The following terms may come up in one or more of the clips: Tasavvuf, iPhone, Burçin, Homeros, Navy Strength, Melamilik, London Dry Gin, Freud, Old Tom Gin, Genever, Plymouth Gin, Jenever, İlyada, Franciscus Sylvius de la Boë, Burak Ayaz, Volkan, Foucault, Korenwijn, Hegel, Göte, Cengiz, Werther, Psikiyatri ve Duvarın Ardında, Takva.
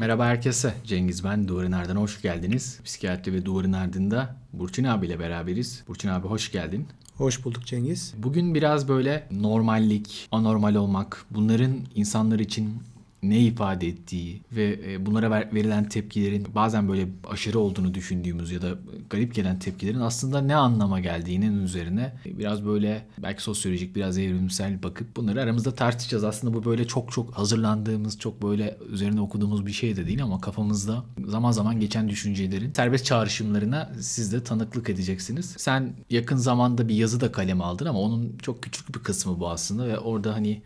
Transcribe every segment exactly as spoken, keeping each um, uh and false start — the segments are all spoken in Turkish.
Merhaba herkese. Cengiz ben. Duvarın Ardına hoş geldiniz. Psikiyatri ve Duvarın Ardında Burçin abiyle beraberiz. Burçin abi hoş geldin. Hoş bulduk Cengiz. Bugün biraz böyle normallik, anormal olmak, bunların insanlar için ne ifade ettiği ve bunlara verilen tepkilerin bazen böyle aşırı olduğunu düşündüğümüz ya da garip gelen tepkilerin aslında ne anlama geldiğinin üzerine biraz böyle belki sosyolojik, biraz evrimsel bakıp bunları aramızda tartışacağız. Aslında bu böyle çok çok hazırlandığımız, çok böyle üzerine okuduğumuz bir şey de değil ama kafamızda zaman zaman geçen düşüncelerin serbest çağrışımlarına siz de tanıklık edeceksiniz. Sen yakın zamanda bir yazı da kaleme aldın ama onun çok küçük bir kısmı bu aslında ve orada hani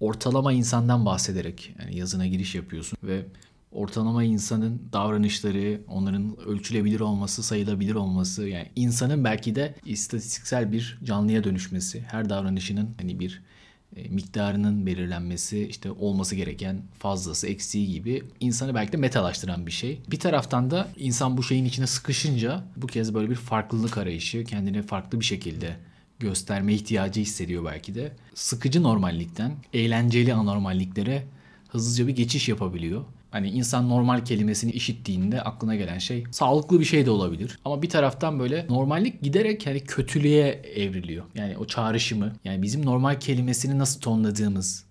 ortalama insandan bahsederek yani yazına giriş yapıyorsun ve ortalama insanın davranışları, onların ölçülebilir olması, sayılabilir olması, yani insanın belki de istatistiksel bir canlıya dönüşmesi, her davranışının hani bir miktarının belirlenmesi, işte olması gereken fazlası, eksiği gibi insanı belki de metalaştıran bir şey. Bir taraftan da insan bu şeyin içine sıkışınca bu kez böyle bir farklılık arayışı, kendini farklı bir şekilde gösterme ihtiyacı hissediyor belki de. Sıkıcı normallikten eğlenceli anormalliklere hızlıca bir geçiş yapabiliyor. Hani insan normal kelimesini işittiğinde aklına gelen şey sağlıklı bir şey de olabilir. Ama bir taraftan böyle normallik giderek yani kötülüğe evriliyor. Yani o çağrışımı, yani bizim normal kelimesini nasıl tonladığımız,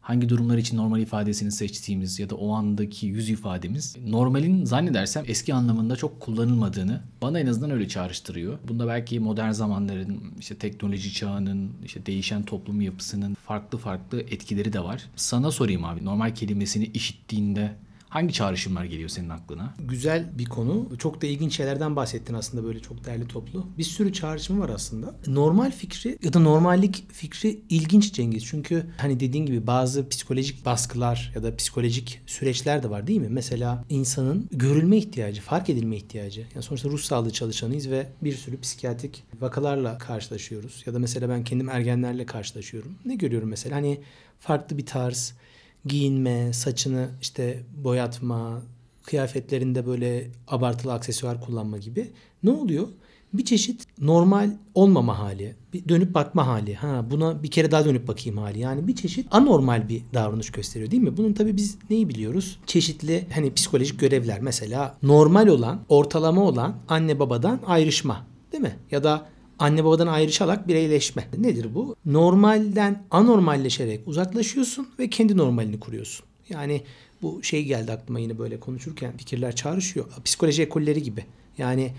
hangi durumlar için normal ifadesini seçtiğimiz ya da o andaki yüz ifademiz normalin zannedersem eski anlamında çok kullanılmadığını bana en azından öyle çağrıştırıyor. Bunda belki modern zamanların, işte teknoloji çağının, işte değişen toplum yapısının farklı farklı etkileri de var. Sana sorayım abi, normal kelimesini işittiğinde hangi çağrışımlar geliyor senin aklına? Güzel bir konu. Çok da ilginç şeylerden bahsettin aslında, böyle çok değerli toplu. Bir sürü çağrışımı var aslında. Normal fikri ya da normallik fikri ilginç Cengiz. Çünkü hani dediğin gibi bazı psikolojik baskılar ya da psikolojik süreçler de var değil mi? Mesela insanın görülme ihtiyacı, fark edilme ihtiyacı. Yani sonuçta ruh sağlığı çalışanıyız ve bir sürü psikiyatrik vakalarla karşılaşıyoruz. Ya da mesela ben kendim ergenlerle karşılaşıyorum. Ne görüyorum mesela? Hani farklı bir tarz, giyinme, saçını işte boyatma, kıyafetlerinde böyle abartılı aksesuar kullanma gibi. Ne oluyor? Bir çeşit normal olmama hali, bir dönüp bakma hali. Ha, buna bir kere daha dönüp bakayım hali. Yani bir çeşit anormal bir davranış gösteriyor değil mi? Bunun tabii biz neyi biliyoruz? Çeşitli hani psikolojik görevler, mesela normal olan, ortalama olan anne babadan ayrışma değil mi? Ya da anne babadan ayrışarak bireyleşme. Nedir bu? Normalden anormalleşerek uzaklaşıyorsun ve kendi normalini kuruyorsun. Yani bu şey geldi aklıma yine böyle konuşurken, fikirler çağrışıyor. Psikoloji ekolleri gibi. Yani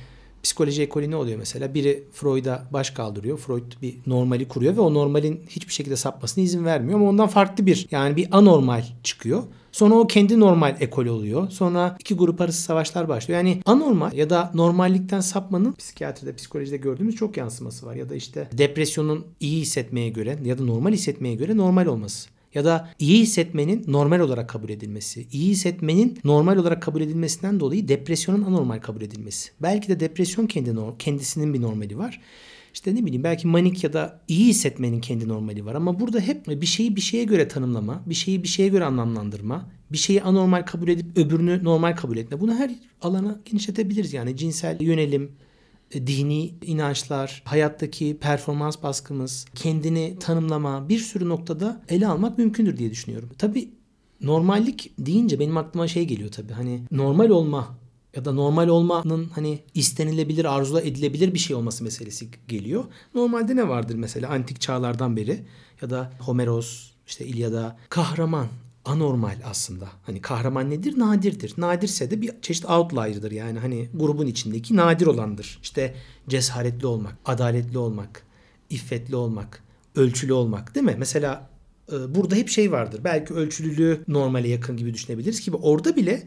psikoloji ekolü ne oluyor mesela? Biri Freud'a baş kaldırıyor. Freud bir normali kuruyor ve o normalin hiçbir şekilde sapmasına izin vermiyor. Ama ondan farklı bir, yani bir anormal çıkıyor. Sonra o kendi normal ekol oluyor. Sonra iki grup arası savaşlar başlıyor. Yani anormal ya da normallikten sapmanın psikiyatride, psikolojide gördüğümüz çok yansıması var. Ya da işte depresyonun iyi hissetmeye göre ya da normal hissetmeye göre normal olması. Ya da iyi hissetmenin normal olarak kabul edilmesi. İyi hissetmenin normal olarak kabul edilmesinden dolayı depresyonun anormal kabul edilmesi. Belki de depresyon kendi kendisinin bir normali var. İşte ne bileyim, belki manik ya da iyi hissetmenin kendi normali var. Ama burada hep bir şeyi bir şeye göre tanımlama, bir şeyi bir şeye göre anlamlandırma, bir şeyi anormal kabul edip öbürünü normal kabul etme. Bunu her alana genişletebiliriz. Yani cinsel yönelim, dini inançlar, hayattaki performans baskımız, kendini tanımlama, bir sürü noktada ele almak mümkündür diye düşünüyorum. Tabii normallik deyince benim aklıma şey geliyor tabii. Hani normal olma ya da normal olmanın hani istenilebilir, arzula edilebilir bir şey olması meselesi geliyor. Normalde ne vardır mesela antik çağlardan beri ya da Homeros, işte İlyada, kahraman. Anormal aslında. Hani kahraman nedir? Nadirdir. Nadirse de bir çeşit outlier'dır. Yani hani grubun içindeki nadir olandır. İşte cesaretli olmak, adaletli olmak, iffetli olmak, ölçülü olmak değil mi? Mesela e, burada hep şey vardır. Belki ölçülülüğü normale yakın gibi düşünebiliriz ki orada bile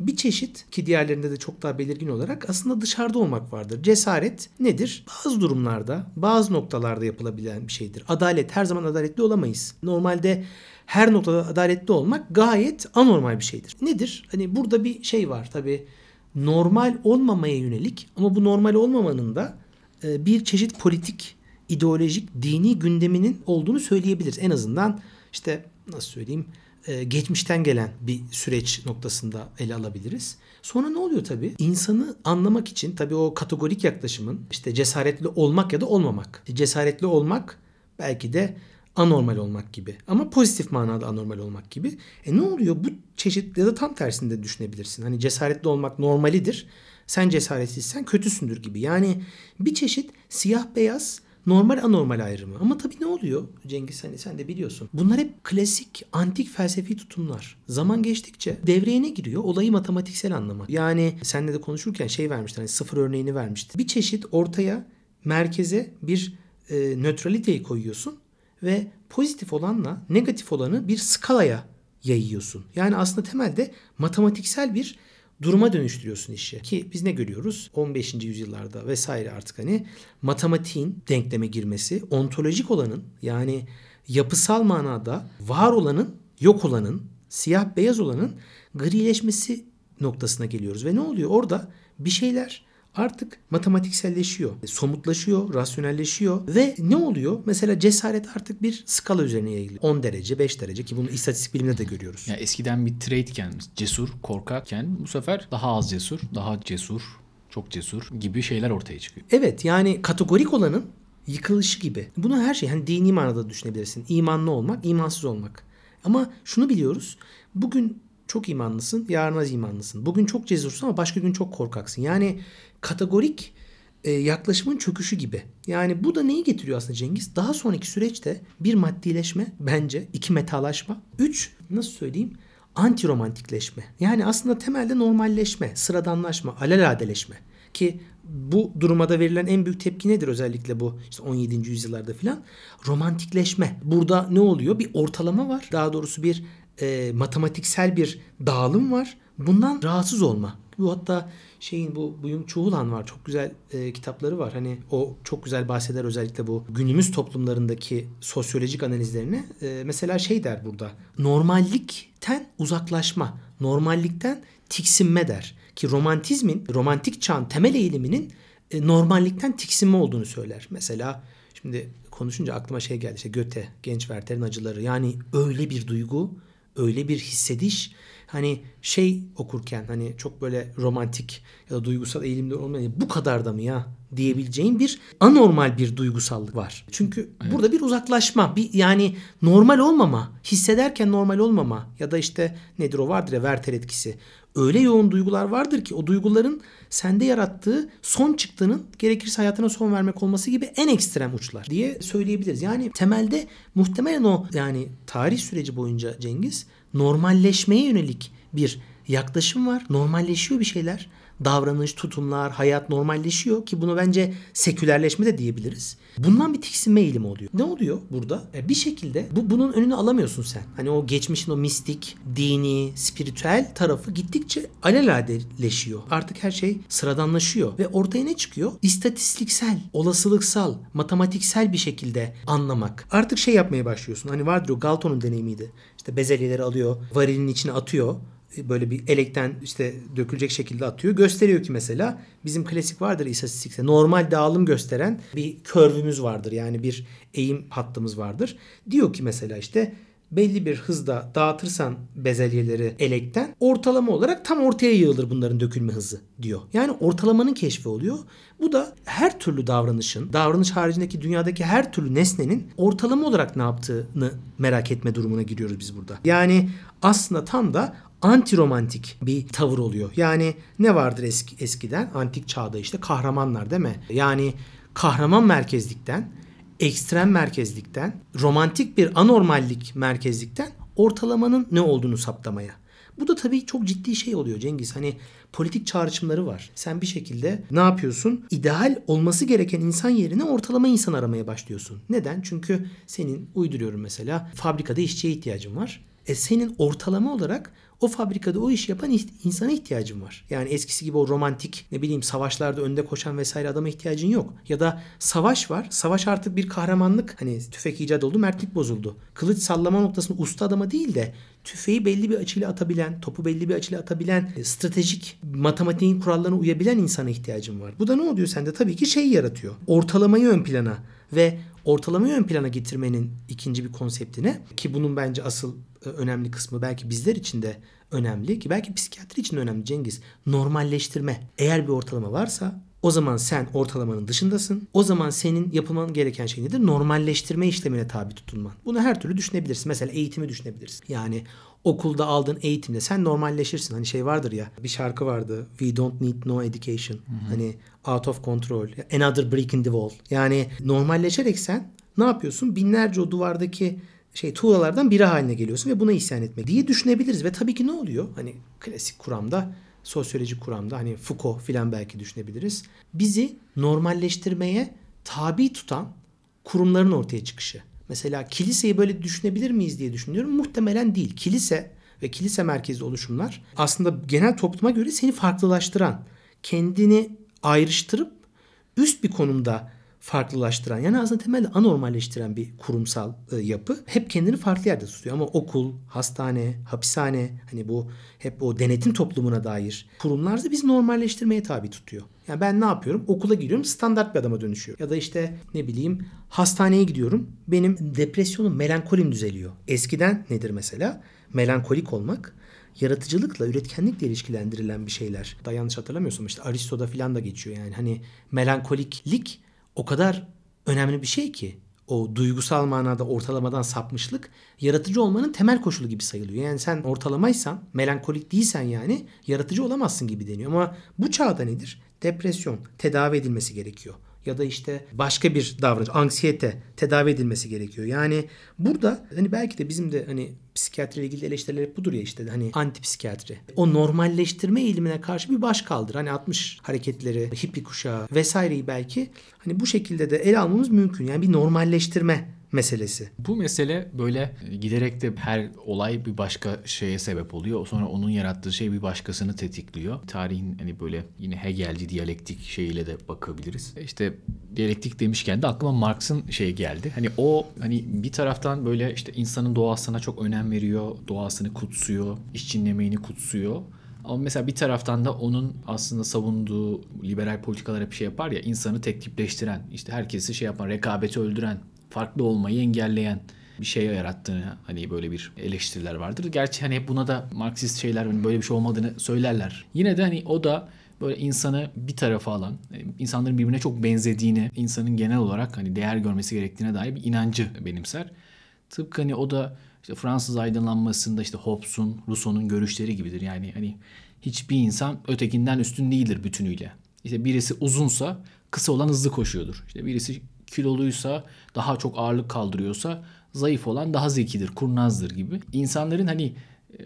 bir çeşit, ki diğerlerinde de çok daha belirgin olarak aslında dışarıda olmak vardır. Cesaret nedir? Bazı durumlarda, bazı noktalarda yapılabilen bir şeydir. Adalet, her zaman adaletli olamayız. Normalde her noktada adaletli olmak gayet anormal bir şeydir. Nedir? Hani burada bir şey var tabii. Normal olmamaya yönelik, ama bu normal olmamanın da bir çeşit politik, ideolojik, dini gündeminin olduğunu söyleyebiliriz. En azından işte nasıl söyleyeyim? Geçmişten gelen bir süreç noktasında ele alabiliriz. Sonra ne oluyor tabii? İnsanı anlamak için tabii o kategorik yaklaşımın, işte cesaretli olmak ya da olmamak. Cesaretli olmak belki de anormal olmak gibi. Ama pozitif manada anormal olmak gibi. E ne oluyor? Bu çeşit ya da tam tersini de düşünebilirsin. Hani cesaretli olmak normalidir. Sen cesaretsizsen kötüsündür gibi. Yani bir çeşit siyah beyaz normal anormal ayrımı. Ama tabii ne oluyor Cengiz, hani sen de biliyorsun. Bunlar hep klasik antik felsefi tutumlar. Zaman geçtikçe devreye ne giriyor? Olayı matematiksel anlama. Yani seninle de konuşurken şey vermişti, hani sıfır örneğini vermişti. Bir çeşit ortaya, merkeze bir e, nötraliteyi koyuyorsun ve pozitif olanla negatif olanı bir skalaya yayıyorsun. Yani aslında temelde matematiksel bir duruma dönüştürüyorsun işi. Ki biz ne görüyoruz? on beşinci yüzyıllarda vesaire artık hani matematiğin denkleme girmesi, ontolojik olanın, yani yapısal manada var olanın, yok olanın, siyah beyaz olanın grileşmesi noktasına geliyoruz. Ve ne oluyor? Orada bir şeyler artık matematikselleşiyor, somutlaşıyor, rasyonelleşiyor ve ne oluyor? Mesela cesaret artık bir skala üzerine yayılıyor. on derece, beş derece, ki bunu istatistik bilimde de görüyoruz. Yani eskiden bir traitken cesur, korkakken bu sefer daha az cesur, daha cesur, çok cesur gibi şeyler ortaya çıkıyor. Evet, yani kategorik olanın yıkılışı gibi. Bunu her şey, hani dini manada düşünebilirsin. İmanlı olmak, imansız olmak. Ama şunu biliyoruz. Bugün çok imanlısın, yarın az imanlısın. Bugün çok cesursun ama başka gün çok korkaksın. Yani kategorik e, yaklaşımın çöküşü gibi. Yani bu da neyi getiriyor aslında Cengiz? Daha sonraki süreçte bir maddileşme bence, iki metalaşma, üç nasıl söyleyeyim antiromantikleşme. Yani aslında temelde normalleşme, sıradanlaşma, alelâdeleşme. Ki bu durumada verilen en büyük tepki nedir özellikle bu işte on yedinci yüzyıllarda filan? Romantikleşme. Burada ne oluyor? Bir ortalama var. Daha doğrusu bir E, matematiksel bir dağılım var. Bundan rahatsız olma. Bu hatta şeyin bu Buyum Çuğulan var. Çok güzel e, kitapları var. Hani o çok güzel bahseder özellikle bu günümüz toplumlarındaki sosyolojik analizlerine. E, mesela şey der burada. Normallikten uzaklaşma. Normallikten tiksinme der. Ki romantizmin, romantik çağın temel eğiliminin e, normallikten tiksinme olduğunu söyler. Mesela şimdi konuşunca aklıma şey geldi. İşte Göte, Genç Werther'in Acıları. Yani öyle bir duygu, öyle bir hissediş, hani şey okurken hani çok böyle romantik ya da duygusal eğilimde olmayan bu kadar da mı ya diyebileceğin bir anormal bir duygusallık var. Çünkü evet, burada bir uzaklaşma, bir yani normal olmama, hissederken normal olmama ya da işte nedir o vardır ya Werther etkisi. Öyle yoğun duygular vardır ki o duyguların sende yarattığı son çıktının gerekirse hayatına son vermek olması gibi en ekstrem uçlar diye söyleyebiliriz. Yani temelde muhtemelen o yani tarih süreci boyunca Cengiz normalleşmeye yönelik bir yaklaşım var. Normalleşiyor bir şeyler. Davranış, tutumlar, hayat normalleşiyor ki bunu bence sekülerleşme de diyebiliriz. Bundan bir tiksinme eğilimi oluyor. Ne oluyor burada? E bir şekilde bu bunun önünü alamıyorsun sen. Hani o geçmişin o mistik, dini, spiritüel tarafı gittikçe alelâdeleşiyor. Artık her şey sıradanlaşıyor ve ortaya ne çıkıyor? İstatistiksel, olasılıksal, matematiksel bir şekilde anlamak. Artık şey yapmaya başlıyorsun. Hani vardır o Galton'un deneyimiydi. İşte bezelyeleri alıyor, varilin içine atıyor. Böyle bir elekten işte dökülecek şekilde atıyor. Gösteriyor ki mesela bizim klasik vardır istatistikte normal dağılım gösteren bir körvümüz vardır. Yani bir eğim hattımız vardır. Diyor ki mesela işte belli bir hızda dağıtırsan bezelyeleri elekten ortalama olarak tam ortaya yığılır bunların dökülme hızı diyor. Yani ortalamanın keşfi oluyor. Bu da her türlü davranışın, davranış haricindeki dünyadaki her türlü nesnenin ortalama olarak ne yaptığını merak etme durumuna giriyoruz biz burada. Yani aslında tam da antiromantik bir tavır oluyor. Yani ne vardır eski, eskiden? Antik çağda işte kahramanlar değil mi? Yani kahraman merkezlikten, ekstrem merkezlikten, romantik bir anormallik merkezlikten ortalamanın ne olduğunu saptamaya. Bu da tabii çok ciddi şey oluyor Cengiz. Hani politik çağrışımları var. Sen bir şekilde ne yapıyorsun? İdeal olması gereken insan yerine ortalama insan aramaya başlıyorsun. Neden? Çünkü senin, uyduruyorum mesela, fabrikada işçiye ihtiyacın var. E senin ortalama olarak o fabrikada o iş yapan insana ihtiyacın var. Yani eskisi gibi o romantik ne bileyim savaşlarda önde koşan vesaire adama ihtiyacın yok. Ya da savaş var. Savaş artık bir kahramanlık. Hani tüfek icat oldu, mertlik bozuldu. Kılıç sallama noktasında usta adama değil de tüfeği belli bir açıyla atabilen, topu belli bir açıyla atabilen, stratejik matematiğin kurallarına uyabilen insana ihtiyacın var. Bu da ne oluyor sende? Tabii ki şey yaratıyor. Ortalamayı ön plana ve ortalamayı ön plana getirmenin ikinci bir konseptine, ki bunun bence asıl önemli kısmı belki bizler için de önemli, ki belki psikiyatri için önemli Cengiz, normalleştirme. Eğer bir ortalama varsa o zaman sen ortalamanın dışındasın. O zaman senin yapılman gereken şey nedir? Normalleştirme işlemine tabi tutulman. Bunu her türlü düşünebilirsin. Mesela eğitimi düşünebilirsin. Yani okulda aldığın eğitimle sen normalleşirsin. Hani şey vardır ya, bir şarkı vardı. We don't need no education. Hı-hı. Hani out of control. Another brick in the wall. Yani normalleşerek sen ne yapıyorsun? Binlerce o duvardaki şey tuğlalardan biri haline geliyorsun ve buna isyan etmek diye düşünebiliriz. Ve tabii ki ne oluyor? Hani klasik kuramda, sosyolojik kuramda hani Foucault filan belki düşünebiliriz. Bizi normalleştirmeye tabi tutan kurumların ortaya çıkışı. Mesela kiliseyi böyle düşünebilir miyiz diye düşünüyorum. Muhtemelen değil. Kilise ve kilise merkezli oluşumlar aslında genel topluma göre seni farklılaştıran, kendini ayrıştırıp üst bir konumda farklılaştıran, yani aslında temelde anormalleştiren bir kurumsal e, yapı. Hep kendini farklı yerde tutuyor ama okul, hastane, hapishane, hani bu hep o denetim toplumuna dair kurumlar da bizi normalleştirmeye tabi tutuyor. Yani ben ne yapıyorum? Okula giriyorum, standart bir adama dönüşüyorum. Ya da işte ne bileyim hastaneye gidiyorum. Benim depresyonum, melankolim düzeliyor. Eskiden nedir mesela? Melankolik olmak yaratıcılıkla, üretkenlikle ilişkilendirilen bir şeyler. Da yanlış hatırlamıyorsam işte Aristo'da filan da geçiyor yani. Hani melankoliklik o kadar önemli bir şey ki, o duygusal manada ortalamadan sapmışlık yaratıcı olmanın temel koşulu gibi sayılıyor. Yani sen ortalamaysan, melankolik değilsen yani yaratıcı olamazsın gibi deniyor. Ama bu çağda nedir? Depresyon tedavi edilmesi gerekiyor. Ya da işte başka bir davranış, anksiyete tedavi edilmesi gerekiyor. Yani burada hani belki de bizim de hani psikiyatriyle ilgili eleştiriler hep budur ya, işte hani antipsikiyatri. O normalleştirme eğilimine karşı bir baş kaldır. Hani altmış hareketleri, hippi kuşağı vesaireyi belki hani bu şekilde de ele almamız mümkün. Yani bir normalleştirme meselesi. Bu mesele böyle giderek de her olay bir başka şeye sebep oluyor. Sonra onun yarattığı şey bir başkasını tetikliyor. Tarihin hani böyle yine Hegelci diyalektik şeyiyle de bakabiliriz. İşte diyalektik demişken de aklıma Marx'ın şey geldi. Hani o hani bir taraftan böyle işte insanın doğasına çok önem veriyor. Doğasını kutsuyor. İşçinlemeğini kutsuyor. Ama mesela bir taraftan da onun aslında savunduğu liberal politikalar hep şey yapar ya, insanı tek tipleştiren, işte herkesi şey yapan, rekabeti öldüren, farklı olmayı engelleyen bir şey yarattığını, hani böyle bir eleştiriler vardır. Gerçi hani buna da Marksist şeyler böyle bir şey olmadığını söylerler. Yine de hani o da böyle insanı bir tarafa alan, insanların birbirine çok benzediğini, insanın genel olarak hani değer görmesi gerektiğine dair bir inancı benimser. Tıpkı hani o da işte Fransız aydınlanmasında işte Hobbes'un, Rousseau'nun görüşleri gibidir. Yani hani hiçbir insan ötekinden üstün değildir bütünüyle. İşte birisi uzunsa kısa olan hızlı koşuyordur. İşte birisi kiloluysa, daha çok ağırlık kaldırıyorsa zayıf olan daha zekidir, kurnazdır gibi. İnsanların hani,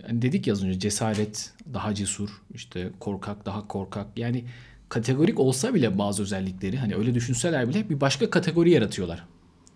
hani dedik ya az önce, cesaret daha cesur, işte korkak daha korkak. Yani kategorik olsa bile bazı özellikleri, hani öyle düşünseler bile bir başka kategori yaratıyorlar.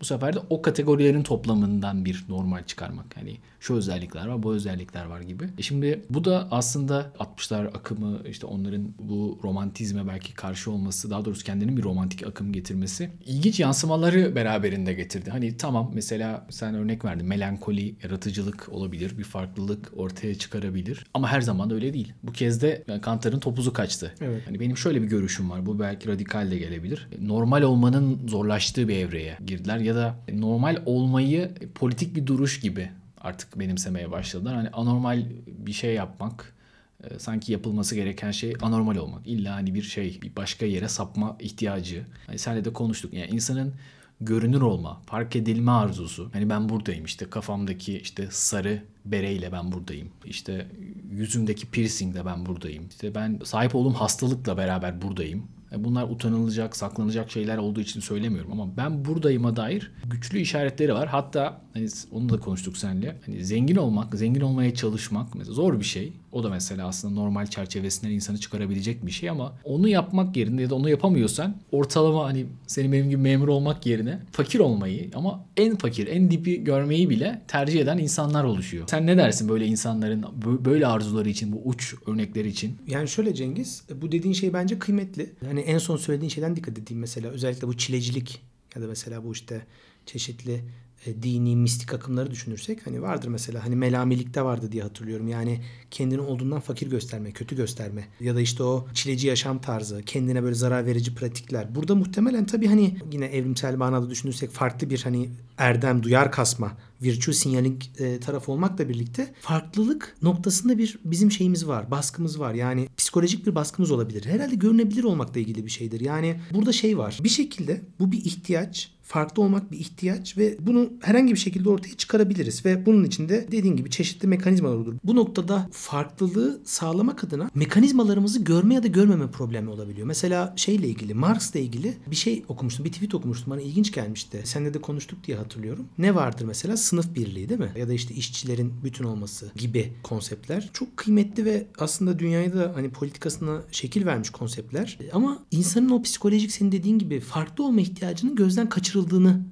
Bu sefer de o kategorilerin toplamından bir normal çıkarmak. Hani şu özellikler var, bu özellikler var gibi. E şimdi bu da aslında altmışlar akımı, işte onların bu romantizme belki karşı olması, daha doğrusu kendinin bir romantik akım getirmesi ilginç yansımaları beraberinde getirdi. Hani tamam, mesela sen örnek verdin, melankoli, yaratıcılık olabilir, bir farklılık ortaya çıkarabilir. Ama her zaman da öyle değil. Bu kez de yani Kantar'ın topuzu kaçtı. Evet. Hani benim şöyle bir görüşüm var, bu belki radikal de gelebilir. Normal olmanın zorlaştığı bir evreye girdiler. Ya da normal olmayı politik bir duruş gibi artık benimsemeye başladılar. Hani anormal bir şey yapmak, e, sanki yapılması gereken şey anormal olmak. İlla hani bir şey, bir başka yere sapma ihtiyacı. Hani senle de konuştuk. Yani insanın görünür olma, fark edilme arzusu. Hani ben buradayım, işte kafamdaki işte sarı bereyle ben buradayım. İşte yüzümdeki piercingle ben buradayım. İşte ben sahip olduğum hastalıkla beraber buradayım. Bunlar utanılacak, saklanacak şeyler olduğu için söylemiyorum ama ben buradayıma dair güçlü işaretleri var. Hatta hani onu da konuştuk seninle. Hani zengin olmak, zengin olmaya çalışmak mesela zor bir şey. O da mesela aslında normal çerçevesinden insanı çıkarabilecek bir şey ama onu yapmak yerine ya da onu yapamıyorsan ortalama, hani senin benim gibi memur olmak yerine fakir olmayı ama en fakir, en dibi görmeyi bile tercih eden insanlar oluşuyor. Sen ne dersin böyle insanların böyle arzuları için, bu uç örnekleri için? Yani şöyle Cengiz, bu dediğin şey bence kıymetli. Yani en son söylediğin şeyden dikkat edeyim mesela. Özellikle bu çilecilik ya da mesela bu işte çeşitli e, dini mistik akımları düşünürsek hani vardır mesela, hani melamilikte vardı diye hatırlıyorum. Yani kendini olduğundan fakir gösterme, kötü gösterme ya da işte o çileci yaşam tarzı, kendine böyle zarar verici pratikler. Burada muhtemelen tabii hani yine evrimsel manada düşünürsek farklı bir hani erdem, duyar kasma, virtue signaling e, tarafı olmakla birlikte farklılık noktasında bir bizim şeyimiz var, baskımız var. Yani psikolojik bir baskımız olabilir. Herhalde görünebilir olmakla ilgili bir şeydir. Yani burada şey var. Bir şekilde bu bir ihtiyaç. Farklı olmak bir ihtiyaç ve bunu herhangi bir şekilde ortaya çıkarabiliriz ve bunun içinde dediğin gibi çeşitli mekanizmalar olur. Bu noktada farklılığı sağlamak adına mekanizmalarımızı görme ya da görmeme problemi olabiliyor. Mesela şeyle ilgili, Marx'la ilgili bir şey okumuştum, bir tweet okumuştum, bana ilginç gelmişti. Seninle de konuştuk diye hatırlıyorum. Ne vardır mesela? Sınıf birliği değil mi? Ya da işte işçilerin bütün olması gibi konseptler. Çok kıymetli ve aslında dünyaya da hani politikasına şekil vermiş konseptler. Ama insanın o psikolojik, senin dediğin gibi farklı olma ihtiyacının gözden kaçırılması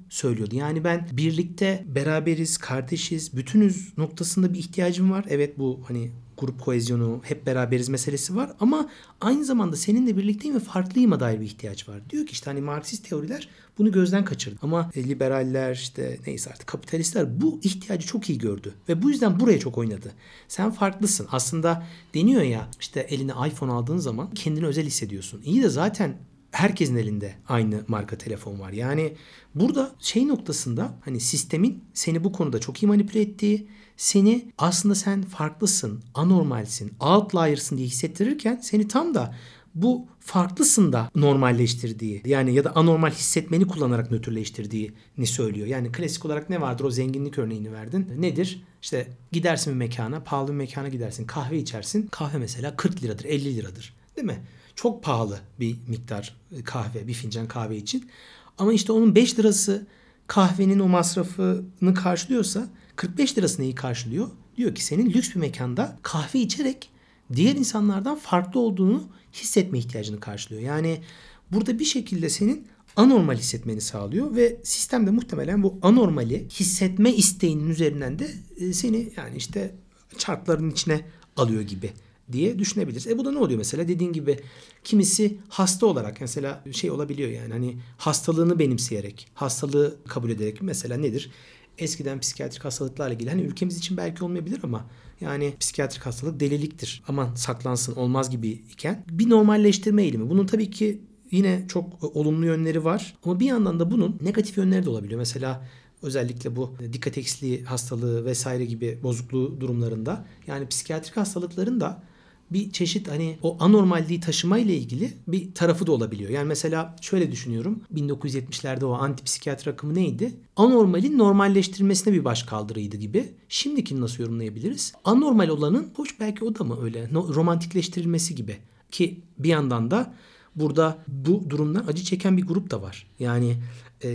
söylüyordu. Yani ben birlikte beraberiz, kardeşiz, bütünüz noktasında bir ihtiyacım var. Evet, bu hani grup koezyonu, hep beraberiz meselesi var ama aynı zamanda seninle birlikteyim ve farklıyıma dair bir ihtiyaç var. Diyor ki işte hani Marksist teoriler bunu gözden kaçırdı. Ama liberaller, işte neyse artık kapitalistler bu ihtiyacı çok iyi gördü ve bu yüzden buraya çok oynadı. Sen farklısın. Aslında deniyor ya, işte eline iPhone aldığın zaman kendini özel hissediyorsun. İyi de zaten herkesin elinde aynı marka telefon var. Yani burada şey noktasında hani sistemin seni bu konuda çok iyi manipüle ettiği, seni aslında sen farklısın, anormalsin, outlier'sın diye hissettirirken seni tam da bu farklısın da normalleştirdiği, yani ya da anormal hissetmeni kullanarak nötrleştirdiğini söylüyor. Yani klasik olarak ne vardır, o zenginlik örneğini verdin. Nedir? İşte gidersin bir mekana, pahalı bir mekana gidersin, kahve içersin. Kahve mesela kırk liradır, elli liradır. Değil mi? Çok pahalı bir miktar kahve, bir fincan kahve için. Ama işte onun beş lirası kahvenin o masrafını karşılıyorsa kırk beş lirası neyi karşılıyor? Diyor ki senin lüks bir mekanda kahve içerek diğer insanlardan farklı olduğunu hissetme ihtiyacını karşılıyor. Yani burada bir şekilde senin anormal hissetmeni sağlıyor ve sistem de muhtemelen bu anormali hissetme isteğinin üzerinden de seni yani işte çarkların içine alıyor gibi diye düşünebiliriz. E bu da ne oluyor mesela? Dediğin gibi kimisi hasta olarak mesela şey olabiliyor, yani hani hastalığını benimseyerek, hastalığı kabul ederek. Mesela nedir? Eskiden psikiyatrik hastalıklarla ilgili hani ülkemiz için belki olmayabilir ama yani psikiyatrik hastalık deliliktir, aman saklansın, olmaz gibi iken bir normalleştirme eğilimi. Bunun tabii ki yine çok olumlu yönleri var ama bir yandan da bunun negatif yönleri de olabiliyor. Mesela özellikle bu dikkat eksikliği hastalığı vesaire gibi bozukluğu durumlarında, yani psikiyatrik hastalıkların da bir çeşit hani o anormalliği taşımayla ilgili bir tarafı da olabiliyor. Yani mesela şöyle düşünüyorum. bin dokuz yüz yetmişlerde o antipsikiyatri akımı neydi? Anormalin normalleştirilmesine bir başkaldırıydı gibi. Şimdikini nasıl yorumlayabiliriz? Anormal olanın, hoş belki o da mı öyle, romantikleştirilmesi gibi. Ki bir yandan da burada bu durumdan acı çeken bir grup da var. Yani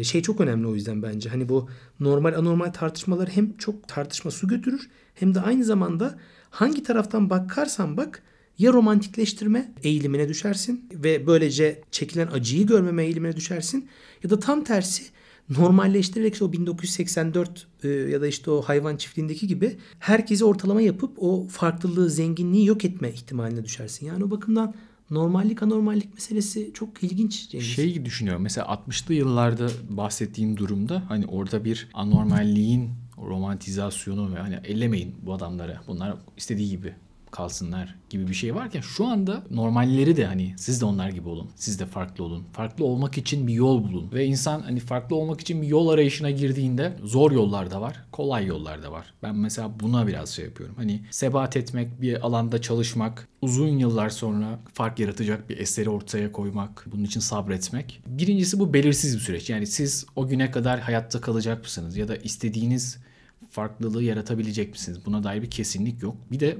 şey çok önemli o yüzden bence. Hani bu normal anormal tartışmaları hem çok tartışma su götürür hem de aynı zamanda hangi taraftan bakarsan bak ya romantikleştirme eğilimine düşersin ve böylece çekilen acıyı görmeme eğilimine düşersin ya da tam tersi normalleştirerek işte o bin dokuz yüz seksen dört ya da işte o hayvan çiftliğindeki gibi herkesi ortalama yapıp o farklılığı, zenginliği yok etme ihtimaline düşersin. Yani o bakımdan normallik, anormallik meselesi çok ilginç. Cengiz. Şey düşünüyorum mesela altmışlı yıllarda bahsettiğim durumda hani orada bir anormalliğin romantizasyonu ve hani ellemeyin bu adamları, bunlar istediği gibi kalsınlar gibi bir şey varken şu anda normalleri de hani siz de onlar gibi olun, siz de farklı olun, farklı olmak için bir yol bulun ve insan hani farklı olmak için bir yol arayışına girdiğinde zor yollar da var, kolay yollar da var. Ben mesela buna biraz şey yapıyorum, hani sebat etmek, bir alanda çalışmak, uzun yıllar sonra fark yaratacak bir eseri ortaya koymak, bunun için sabretmek. Birincisi bu belirsiz bir süreç, yani siz o güne kadar hayatta kalacak mısınız ya da istediğiniz farklılığı yaratabilecek misiniz, buna dair bir kesinlik yok. Bir de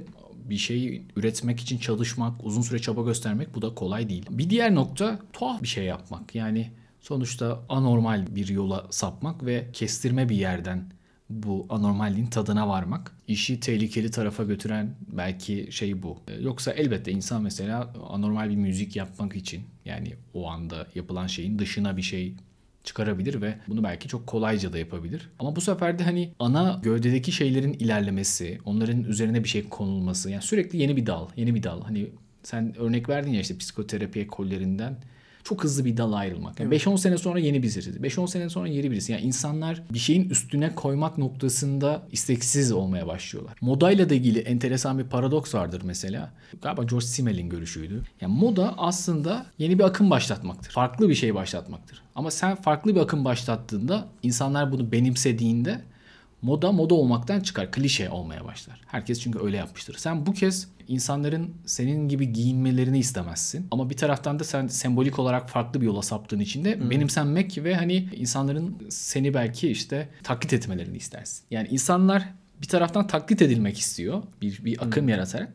bir şey üretmek için çalışmak, uzun süre çaba göstermek, bu da kolay değil. Bir diğer nokta tuhaf bir şey yapmak. Yani sonuçta anormal bir yola sapmak ve kestirme bir yerden bu anormalliğin tadına varmak. İşi tehlikeli tarafa götüren belki şey bu. Yoksa elbette insan mesela anormal bir müzik yapmak için, yani o anda yapılan şeyin dışına bir şey çıkarabilir ve bunu belki çok kolayca da yapabilir. Ama bu sefer de hani ana gövdedeki şeylerin ilerlemesi, onların üzerine bir şey konulması, yani sürekli yeni bir dal, yeni bir dal. Hani sen örnek verdin ya işte psikoterapi ekollerinden çok hızlı bir dala ayrılmak. Yani evet. beş on sene sonra yeni birisi. beş on sene sonra yeni birisi. Yani insanlar bir şeyin üstüne koymak noktasında isteksiz olmaya başlıyorlar. Modayla da ilgili enteresan bir paradoks vardır mesela. Galiba George Simel'in görüşüydü. Yani moda aslında yeni bir akım başlatmaktır. Farklı bir şey başlatmaktır. Ama sen farklı bir akım başlattığında, insanlar bunu benimsediğinde moda moda olmaktan çıkar. Klişe olmaya başlar. Herkes çünkü öyle yapmıştır. Sen bu kez insanların senin gibi giyinmelerini istemezsin. Ama bir taraftan da sen sembolik olarak farklı bir yola saptığın için de hmm. benimsenmek ve hani insanların seni belki işte taklit etmelerini istersin. Yani insanlar bir taraftan taklit edilmek istiyor. Bir, bir akım hmm. yaratarak.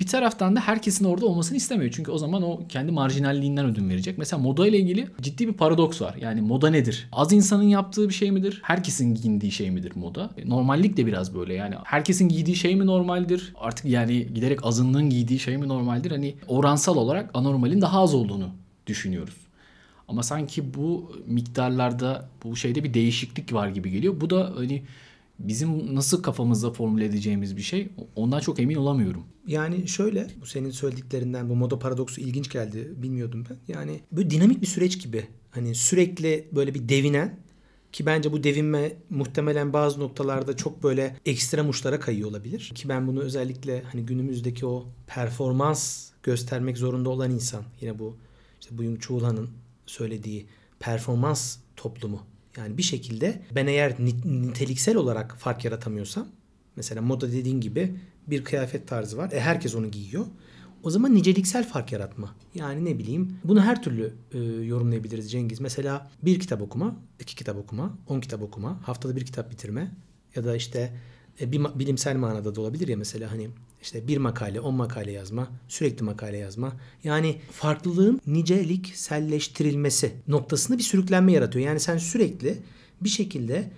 Bir taraftan da herkesin orada olmasını istemiyor. Çünkü o zaman o kendi marjinalliğinden ödün verecek. Mesela moda ile ilgili ciddi bir paradoks var. Yani moda nedir? Az insanın yaptığı bir şey midir? Herkesin giyindiği şey midir moda? Normallik de biraz böyle yani. Herkesin giydiği şey mi normaldir? Artık yani giderek azınlığın giydiği şey mi normaldir? Hani oransal olarak anormalin daha az olduğunu düşünüyoruz. Ama sanki bu miktarlarda, bu şeyde bir değişiklik var gibi geliyor. Bu da hani... bizim nasıl kafamızda formüle edeceğimiz bir şey, ondan çok emin olamıyorum. Yani şöyle, bu senin söylediklerinden bu moda paradoksu ilginç geldi, bilmiyordum ben. Yani böyle dinamik bir süreç gibi, hani sürekli böyle bir devinen, ki bence bu devinme muhtemelen bazı noktalarda çok böyle ekstrem uçlara kayıyor olabilir. Ki ben bunu özellikle hani günümüzdeki o performans göstermek zorunda olan insan, yine bu işte Byung Chul Han'ın söylediği performans toplumu. Yani bir şekilde ben eğer niteliksel olarak fark yaratamıyorsam, mesela moda dediğin gibi bir kıyafet tarzı var. E herkes onu giyiyor. O zaman niceliksel fark yaratma. Yani ne bileyim, bunu her türlü e, yorumlayabiliriz Cengiz. Mesela bir kitap okuma, iki kitap okuma, on kitap okuma, haftada bir kitap bitirme ya da işte e, bir ma- bilimsel manada da olabilir ya mesela hani işte bir makale, on makale yazma, sürekli makale yazma. Yani farklılığın nicelikselleştirilmesi noktasında bir sürüklenme yaratıyor. Yani sen sürekli bir şekilde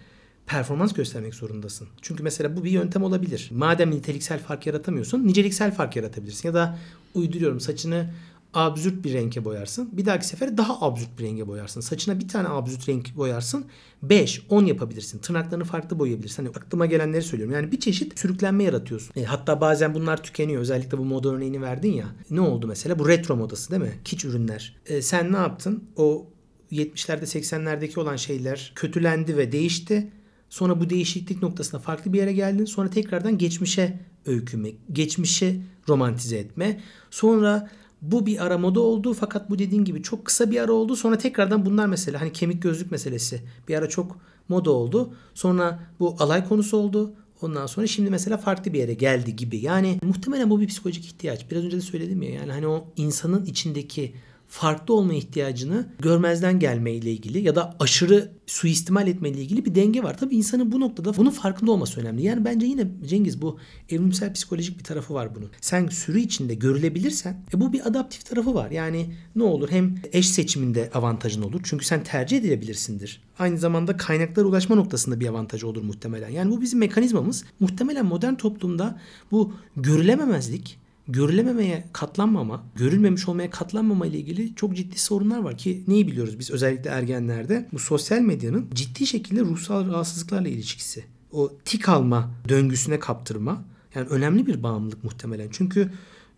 performans göstermek zorundasın. Çünkü mesela bu bir yöntem olabilir. Madem niteliksel fark yaratamıyorsun, niceliksel fark yaratabilirsin. Ya da uyduruyorum, saçını absürt bir renge boyarsın. Bir dahaki sefer daha absürt bir renge boyarsın. Saçına bir tane absürt renk boyarsın. beş on yapabilirsin. Tırnaklarını farklı boyayabilirsin. Hani aklıma gelenleri söylüyorum. Yani bir çeşit sürüklenme yaratıyorsun. E, hatta bazen bunlar tükeniyor. Özellikle bu moda örneğini verdin ya. Ne oldu mesela? Bu retro modası değil mi? Kitsch ürünler. E, sen ne yaptın? O yetmişlerde seksenlerdeki olan şeyler kötülendi ve değişti. Sonra bu değişiklik noktasına farklı bir yere geldin. Sonra tekrardan geçmişe öyküme, geçmişi romantize etme. Sonra bu bir ara moda oldu, fakat bu dediğin gibi çok kısa bir ara oldu. Sonra tekrardan bunlar mesela hani kemik gözlük meselesi bir ara çok moda oldu. Sonra bu alay konusu oldu. Ondan sonra şimdi mesela farklı bir yere geldi gibi. Yani muhtemelen bu bir psikolojik ihtiyaç. Biraz önce de söyledim ya, yani hani o insanın içindeki farklı olma ihtiyacını görmezden gelme ile ilgili ya da aşırı suistimal etme ile ilgili bir denge var. Tabii insanın bu noktada bunun farkında olması önemli. Yani bence yine Cengiz, bu evrimsel psikolojik bir tarafı var bunun. Sen sürü içinde görülebilirsen e bu bir adaptif tarafı var. Yani ne olur, hem eş seçiminde avantajın olur. Çünkü sen tercih edilebilirsindir. Aynı zamanda kaynaklara ulaşma noktasında bir avantajı olur muhtemelen. Yani bu bizim mekanizmamız. Muhtemelen modern toplumda bu görülememezlik, görülememeye katlanmama, görülmemiş olmaya katlanmama ile ilgili çok ciddi sorunlar var ki neyi biliyoruz biz özellikle ergenlerde? Bu sosyal medyanın ciddi şekilde ruhsal rahatsızlıklarla ilişkisi. O tik alma döngüsüne kaptırma. Yani önemli bir bağımlılık muhtemelen. Çünkü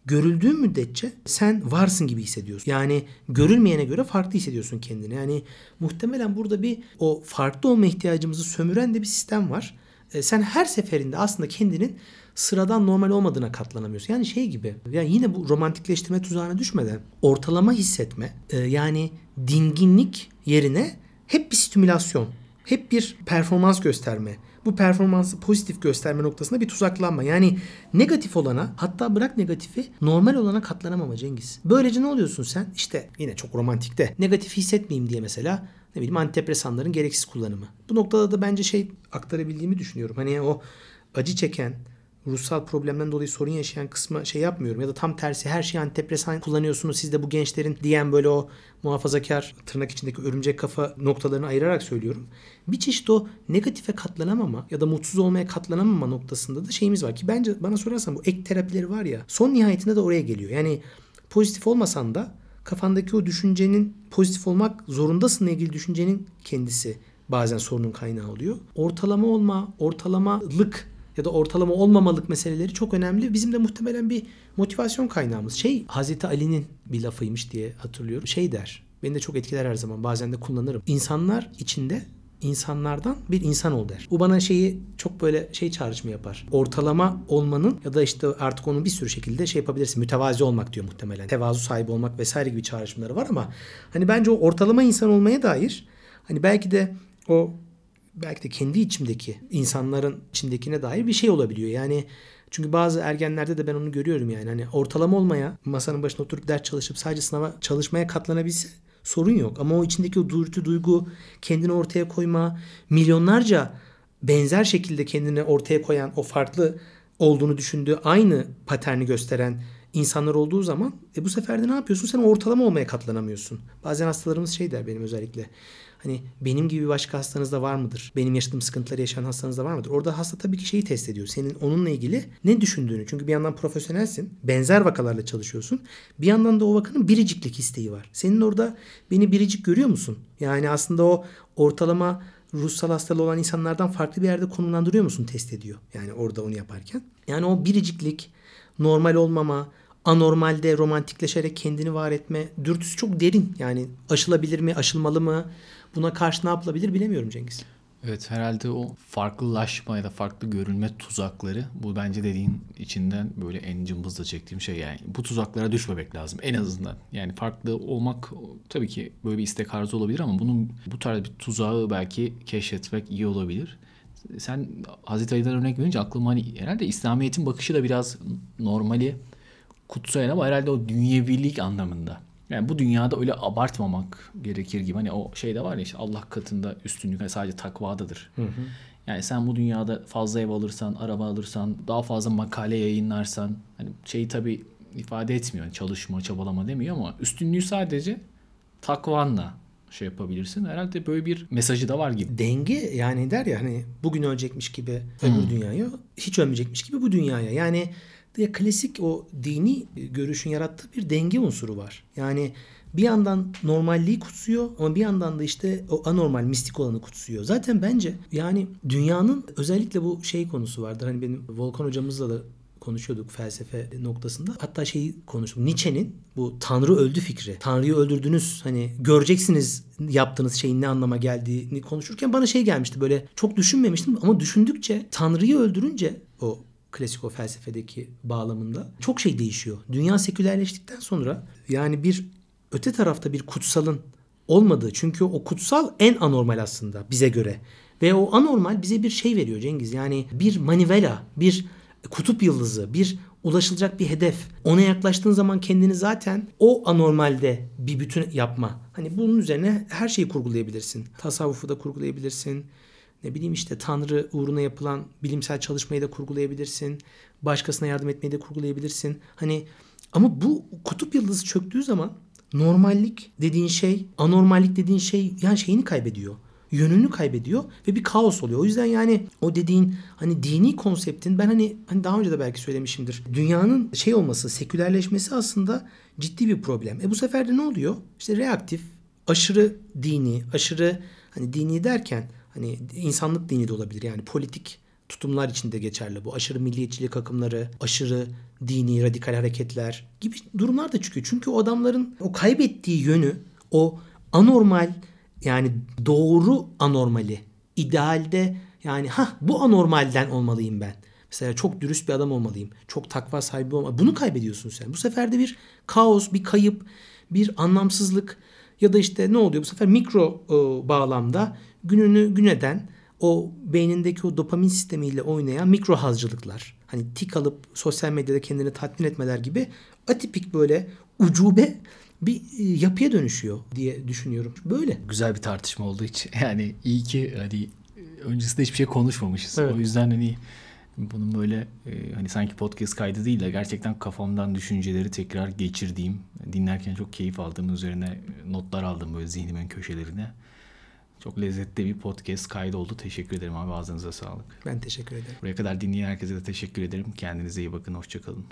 görüldüğün müddetçe sen varsın gibi hissediyorsun. Yani görülmeyene göre farklı hissediyorsun kendini. Yani muhtemelen burada bir o farklı olma ihtiyacımızı sömüren de bir sistem var. Sen her seferinde aslında kendinin sıradan normal olmadığına katlanamıyorsun. Yani şey gibi, yani yine bu romantikleştirme tuzağına düşmeden ortalama hissetme, yani dinginlik yerine hep bir stimülasyon, hep bir performans gösterme. Bu performansı pozitif gösterme noktasında bir tuzaklanma. Yani negatif olana, hatta bırak negatifi, normal olana katlanamama Cengiz. Böylece ne oluyorsun sen? İşte yine çok romantik de negatif hissetmeyeyim diye mesela ne bileyim antidepresanların gereksiz kullanımı. Bu noktada da bence şey aktarabildiğimi düşünüyorum. Hani o acı çeken, ruhsal problemden dolayı sorun yaşayan kısma şey yapmıyorum. Ya da tam tersi, her şeyi antidepresan kullanıyorsunuz siz de bu gençlerin diyen böyle o muhafazakar tırnak içindeki örümcek kafa noktalarını ayırarak söylüyorum. Bir çeşit o negatife katlanamama ya da mutsuz olmaya katlanamama noktasında da şeyimiz var ki bence bana sorarsan bu ek terapileri var ya, son nihayetinde de oraya geliyor. Yani pozitif olmasan da kafandaki o düşüncenin pozitif olmak zorundasınla ilgili düşüncenin kendisi bazen sorunun kaynağı oluyor. Ortalama olma, ortalamalık ya da ortalama olmamalık meseleleri çok önemli. Bizim de muhtemelen bir motivasyon kaynağımız. Şey, Hazreti Ali'nin bir lafıymış diye hatırlıyorum. Şey der, Beni de çok etkiler her zaman. Bazen de kullanırım. İnsanlar içinde insanlardan bir insan ol der. Bu bana şeyi çok böyle şey çağrışımı yapar. Ortalama olmanın ya da işte artık onun bir sürü şekilde şey yapabilirsin. Mütevazi olmak diyor muhtemelen. Tevazu sahibi olmak vesaire gibi çağrışımları var ama hani bence o ortalama insan olmaya dair hani belki de o belki de kendi içimdeki insanların içindekine dair bir şey olabiliyor. Yani çünkü bazı ergenlerde de ben onu görüyorum yani. Hani ortalama olmaya, masanın başına oturup ders çalışıp sadece sınava çalışmaya katlanabilse sorun yok. Ama o içindeki o dürtü, duygu, kendini ortaya koyma, milyonlarca benzer şekilde kendini ortaya koyan, o farklı olduğunu düşündüğü, aynı paterni gösteren insanlar olduğu zaman e bu sefer de ne yapıyorsun? Sen ortalama olmaya katlanamıyorsun. Bazen hastalarımız şey der benim özellikle. Hani benim gibi başka hastanız da var mıdır? Benim yaşadığım sıkıntıları yaşayan hastanız da var mıdır? Orada hasta tabii ki şeyi test ediyor. Senin onunla ilgili ne düşündüğünü. Çünkü bir yandan profesyonelsin. Benzer vakalarla çalışıyorsun. Bir yandan da o vakanın biriciklik isteği var. Senin orada beni biricik görüyor musun? Yani aslında o ortalama ruhsal hastalığı olan insanlardan farklı bir yerde konumlandırıyor musun? Test ediyor. Yani orada onu yaparken. Yani o biriciklik, normal olmama, anormalde romantikleşerek kendini var etme dürtüsü çok derin. Yani aşılabilir mi, aşılmalı mı? Buna karşı ne yapılabilir bilemiyorum Cengiz. Evet, herhalde o farklılaşma ya da farklı görünme tuzakları, bu bence dediğin içinden böyle en cımbızla çektiğim şey yani. Bu tuzaklara düşmemek lazım en azından. Yani farklı olmak tabii ki böyle bir istek arzu olabilir ama bunun bu tarz bir tuzağı belki keşfetmek iyi olabilir. Sen Hazreti Ali'den örnek verince aklıma hani herhalde İslamiyet'in bakışı da biraz normali kutsayan ama herhalde o dünyevilik anlamında. Yani bu dünyada öyle abartmamak gerekir gibi. Hani o şey de var ya işte Allah katında üstünlük yani sadece takvadadır. Hı hı. Yani sen bu dünyada fazla ev alırsan, araba alırsan, daha fazla makale yayınlarsan hani şeyi tabii ifade etmiyor. Yani çalışma, çabalama demiyor ama üstünlüğü sadece takvanla şey yapabilirsin. Herhalde böyle bir mesajı da var gibi. Denge yani der ya hani bugün ölecekmiş gibi öbür hmm. dünyaya, hiç ölmeyecekmiş gibi bu dünyaya. Yani ya klasik o dini görüşün yarattığı bir denge unsuru var. Yani bir yandan normalliği kutsuyor ama bir yandan da işte o anormal, mistik olanı kutsuyor. Zaten bence yani dünyanın özellikle bu şey konusu vardır. Hani benim Volkan hocamızla da konuşuyorduk felsefe noktasında. Hatta şeyi konuştuk. Nietzsche'nin bu Tanrı öldü fikri. Tanrı'yı öldürdünüz. Hani göreceksiniz yaptığınız şeyin ne anlama geldiğini konuşurken bana şey gelmişti böyle çok düşünmemiştim ama düşündükçe Tanrı'yı öldürünce o klasik o felsefedeki bağlamında çok şey değişiyor. Dünya sekülerleştikten sonra yani bir öte tarafta bir kutsalın olmadığı çünkü o kutsal en anormal aslında bize göre. Ve o anormal bize bir şey veriyor Cengiz. Yani bir manivela, bir kutup yıldızı, bir ulaşılacak bir hedef. Ona yaklaştığın zaman kendini zaten o anormalde bir bütün yapma. Hani bunun üzerine her şeyi kurgulayabilirsin. Tasavvufu da kurgulayabilirsin. Ne bileyim işte Tanrı uğruna yapılan bilimsel çalışmayı da kurgulayabilirsin. Başkasına yardım etmeyi de kurgulayabilirsin. Hani ama bu kutup yıldızı çöktüğü zaman normallik dediğin şey, anormallik dediğin şey yani şeyini kaybediyor. Yönünü kaybediyor ve bir kaos oluyor. O yüzden yani o dediğin hani dini konseptin ben hani, hani daha önce de belki söylemişimdir. Dünyanın şey olması, sekülerleşmesi aslında ciddi bir problem. E bu sefer de ne oluyor? İşte reaktif, aşırı dini, aşırı hani dini derken hani insanlık dini de olabilir. Yani politik tutumlar içinde geçerli bu. Aşırı milliyetçilik akımları, aşırı dini radikal hareketler gibi durumlar da çıkıyor. Çünkü o adamların o kaybettiği yönü, o anormal yani doğru anormali, idealde yani ha bu anormalden olmalıyım ben. Mesela çok dürüst bir adam olmalıyım. Çok takva sahibi olmalıyım. Bunu kaybediyorsun sen. Bu sefer de bir kaos, bir kayıp, bir anlamsızlık ya da işte ne oluyor bu sefer mikro e, bağlamda gününü gün eden o beynindeki o dopamin sistemiyle oynayan mikro hazcılıklar. Hani tik alıp sosyal medyada kendini tatmin etmeler gibi atipik böyle ucube bir yapıya dönüşüyor diye düşünüyorum. Böyle. Güzel bir tartışma oldu hiç. Yani iyi ki hani öncesinde hiçbir şey konuşmamışız. Evet. O yüzden hani bunun böyle hani sanki podcast kaydı değil de gerçekten kafamdan düşünceleri tekrar geçirdiğim, dinlerken çok keyif aldığım, üzerine notlar aldım böyle zihnimin köşelerine. Çok lezzetli bir podcast kaydı oldu. Teşekkür ederim abi. Ağzınıza sağlık. Ben teşekkür ederim. Buraya kadar dinleyen herkese de teşekkür ederim. Kendinize iyi bakın. Hoşça kalın.